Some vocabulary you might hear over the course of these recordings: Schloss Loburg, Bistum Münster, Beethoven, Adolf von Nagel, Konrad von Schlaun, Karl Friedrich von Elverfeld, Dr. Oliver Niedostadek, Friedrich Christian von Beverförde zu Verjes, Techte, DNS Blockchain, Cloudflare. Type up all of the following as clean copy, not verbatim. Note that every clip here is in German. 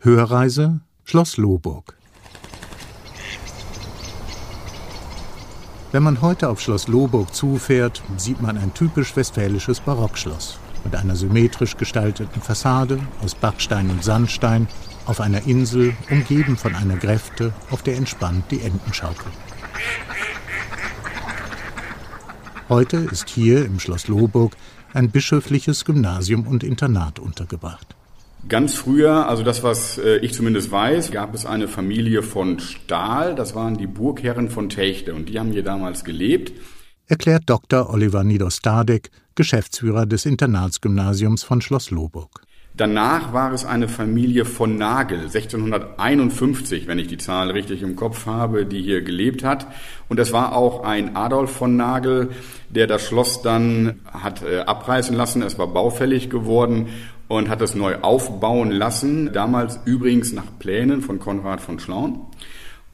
Hörreise Schloss Loburg. Wenn man heute auf Schloss Loburg zufährt, sieht man ein typisch westfälisches Barockschloss mit einer symmetrisch gestalteten Fassade aus Backstein und Sandstein auf einer Insel, umgeben von einer Gräfte, auf der entspannt die Enten schaukeln. Heute ist hier im Schloss Loburg ein bischöfliches Gymnasium und Internat untergebracht. Ganz früher, also das, was ich zumindest weiß, gab es eine Familie von Stahl. Das waren die Burgherren von Techte und die haben hier damals gelebt. Erklärt Dr. Oliver Niedostadek, Geschäftsführer des Internatsgymnasiums von Schloss Loburg. Danach war es eine Familie von Nagel, 1651, wenn ich die Zahl richtig im Kopf habe, die hier gelebt hat. Und das war auch ein Adolf von Nagel, der das Schloss dann hat abreißen lassen. Es war baufällig geworden und hat es neu aufbauen lassen. Damals übrigens nach Plänen von Konrad von Schlaun.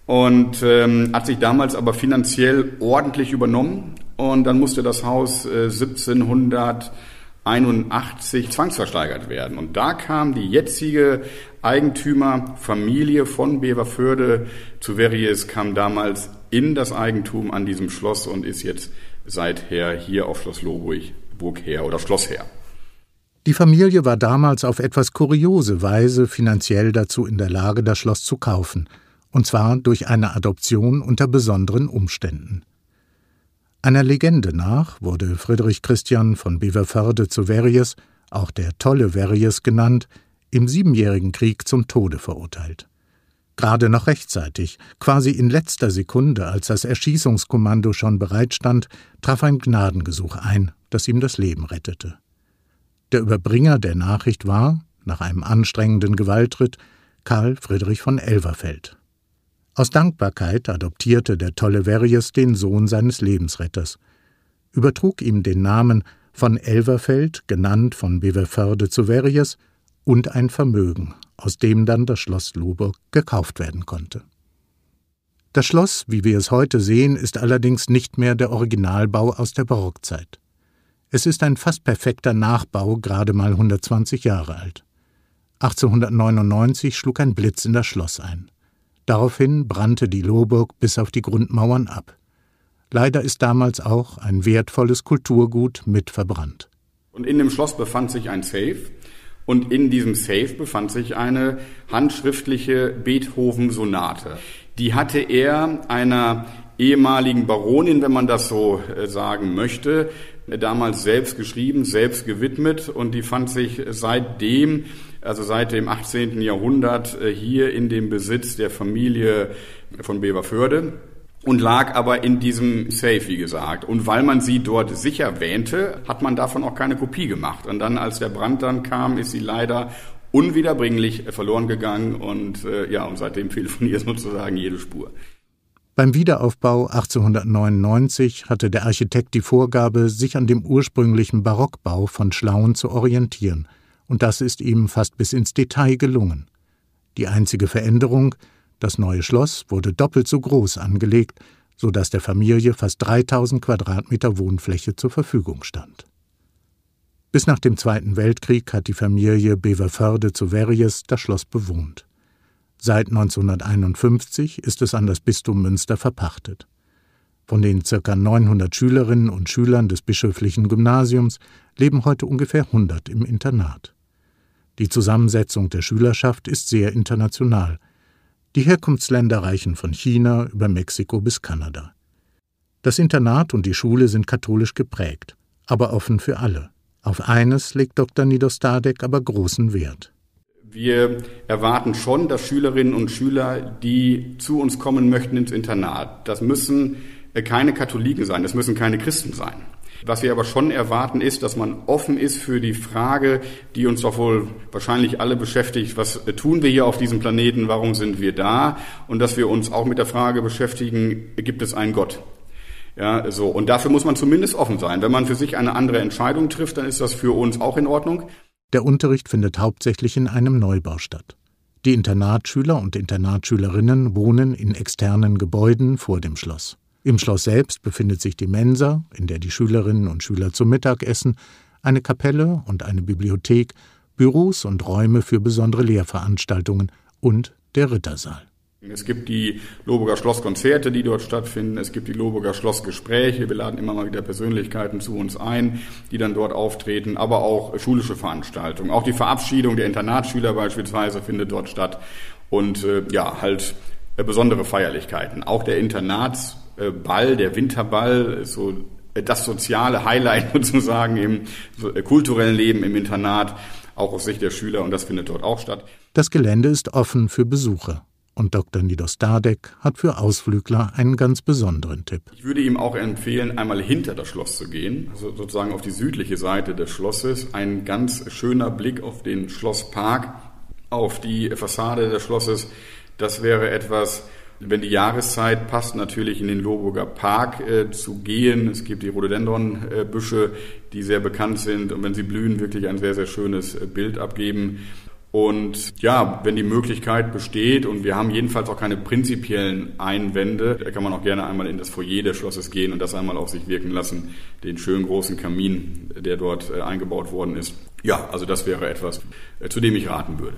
Und hat sich damals aber finanziell ordentlich übernommen. Und dann musste das Haus 1781 zwangsversteigert werden. Und da kam die jetzige Eigentümerfamilie von Beverförde zu Verjes, kam damals in das Eigentum an diesem Schloss und ist jetzt seither hier auf Schloss Loburg Burgherr oder Schlossherr. Die Familie war damals auf etwas kuriose Weise finanziell dazu in der Lage, das Schloss zu kaufen. Und zwar durch eine Adoption unter besonderen Umständen. Einer Legende nach wurde Friedrich Christian von Beverförde zu Verjes, auch der tolle Verjes genannt, im 7-jährigen Krieg zum Tode verurteilt. Gerade noch rechtzeitig, quasi in letzter Sekunde, als das Erschießungskommando schon bereitstand, traf ein Gnadengesuch ein, das ihm das Leben rettete. Der Überbringer der Nachricht war, nach einem anstrengenden Gewaltritt, Karl Friedrich von Elverfeld. Aus Dankbarkeit adoptierte der tolle Verjes den Sohn seines Lebensretters, übertrug ihm den Namen von Elverfeld, genannt von Beverförde zu Verjes, und ein Vermögen, aus dem dann das Schloss Loburg gekauft werden konnte. Das Schloss, wie wir es heute sehen, ist allerdings nicht mehr der Originalbau aus der Barockzeit. Es ist ein fast perfekter Nachbau, gerade mal 120 Jahre alt. 1899 schlug ein Blitz in das Schloss ein. Daraufhin brannte die Loburg bis auf die Grundmauern ab. Leider ist damals auch ein wertvolles Kulturgut mit verbrannt. Und in dem Schloss befand sich ein Safe und in diesem Safe befand sich eine handschriftliche Beethoven-Sonate. Die hatte er einer ehemaligen Baronin, wenn man das so sagen möchte, damals selbst geschrieben, selbst gewidmet und die fand sich seitdem, also seit dem 18. Jahrhundert, hier in dem Besitz der Familie von Beverförde und lag aber in diesem Safe, wie gesagt. Und weil man sie dort sicher wähnte, hat man davon auch keine Kopie gemacht. Und dann, als der Brand dann kam, ist sie leider unwiederbringlich verloren gegangen und ja, und seitdem fehlt von ihr sozusagen jede Spur. Beim Wiederaufbau 1899 hatte der Architekt die Vorgabe, sich an dem ursprünglichen Barockbau von Schlaun zu orientieren. Und das ist ihm fast bis ins Detail gelungen. Die einzige Veränderung, das neue Schloss wurde doppelt so groß angelegt, sodass der Familie fast 3000 Quadratmeter Wohnfläche zur Verfügung stand. Bis nach dem Zweiten Weltkrieg hat die Familie Beverförde zu Verjes das Schloss bewohnt. Seit 1951 ist es an das Bistum Münster verpachtet. Von den ca. 900 Schülerinnen und Schülern des bischöflichen Gymnasiums leben heute ungefähr 100 im Internat. Die Zusammensetzung der Schülerschaft ist sehr international. Die Herkunftsländer reichen von China über Mexiko bis Kanada. Das Internat und die Schule sind katholisch geprägt, aber offen für alle. Auf eines legt Dr. Niedostadek aber großen Wert. Wir erwarten schon, dass Schülerinnen und Schüler, die zu uns kommen möchten ins Internat, das müssen keine Katholiken sein, das müssen keine Christen sein. Was wir aber schon erwarten ist, dass man offen ist für die Frage, die uns doch wohl wahrscheinlich alle beschäftigt, was tun wir hier auf diesem Planeten, warum sind wir da? Und dass wir uns auch mit der Frage beschäftigen, gibt es einen Gott? Ja, so. Und dafür muss man zumindest offen sein. Wenn man für sich eine andere Entscheidung trifft, dann ist das für uns auch in Ordnung. Der Unterricht findet hauptsächlich in einem Neubau statt. Die Internatsschüler und Internatsschülerinnen wohnen in externen Gebäuden vor dem Schloss. Im Schloss selbst befindet sich die Mensa, in der die Schülerinnen und Schüler zum Mittag essen, eine Kapelle und eine Bibliothek Büros und Räume für besondere Lehrveranstaltungen und der Rittersaal. Es gibt die Loburger Schlosskonzerte, die dort stattfinden. Es gibt die Loburger Schlossgespräche. Wir laden immer mal wieder Persönlichkeiten zu uns ein, die dann dort auftreten. Aber auch schulische Veranstaltungen. Auch die Verabschiedung der Internatsschüler beispielsweise findet dort statt. Und besondere Feierlichkeiten. Auch der Internatsball, der Winterball, ist so das soziale Highlight sozusagen im kulturellen Leben im Internat. Auch aus Sicht der Schüler. Und das findet dort auch statt. Das Gelände ist offen für Besucher. Und Dr. Niedostadek hat für Ausflügler einen ganz besonderen Tipp. Ich würde ihm auch empfehlen, einmal hinter das Schloss zu gehen, also sozusagen auf die südliche Seite des Schlosses. Ein ganz schöner Blick auf den Schlosspark, auf die Fassade des Schlosses. Das wäre etwas, wenn die Jahreszeit passt, natürlich in den Loburger Park zu gehen. Es gibt die Rhododendron-Büsche, die sehr bekannt sind und wenn sie blühen, wirklich ein sehr, sehr schönes Bild abgeben. Und ja, wenn die Möglichkeit besteht und wir haben jedenfalls auch keine prinzipiellen Einwände, da kann man auch gerne einmal in das Foyer des Schlosses gehen und das einmal auf sich wirken lassen, den schönen großen Kamin, der dort eingebaut worden ist. Ja, also das wäre etwas, zu dem ich raten würde.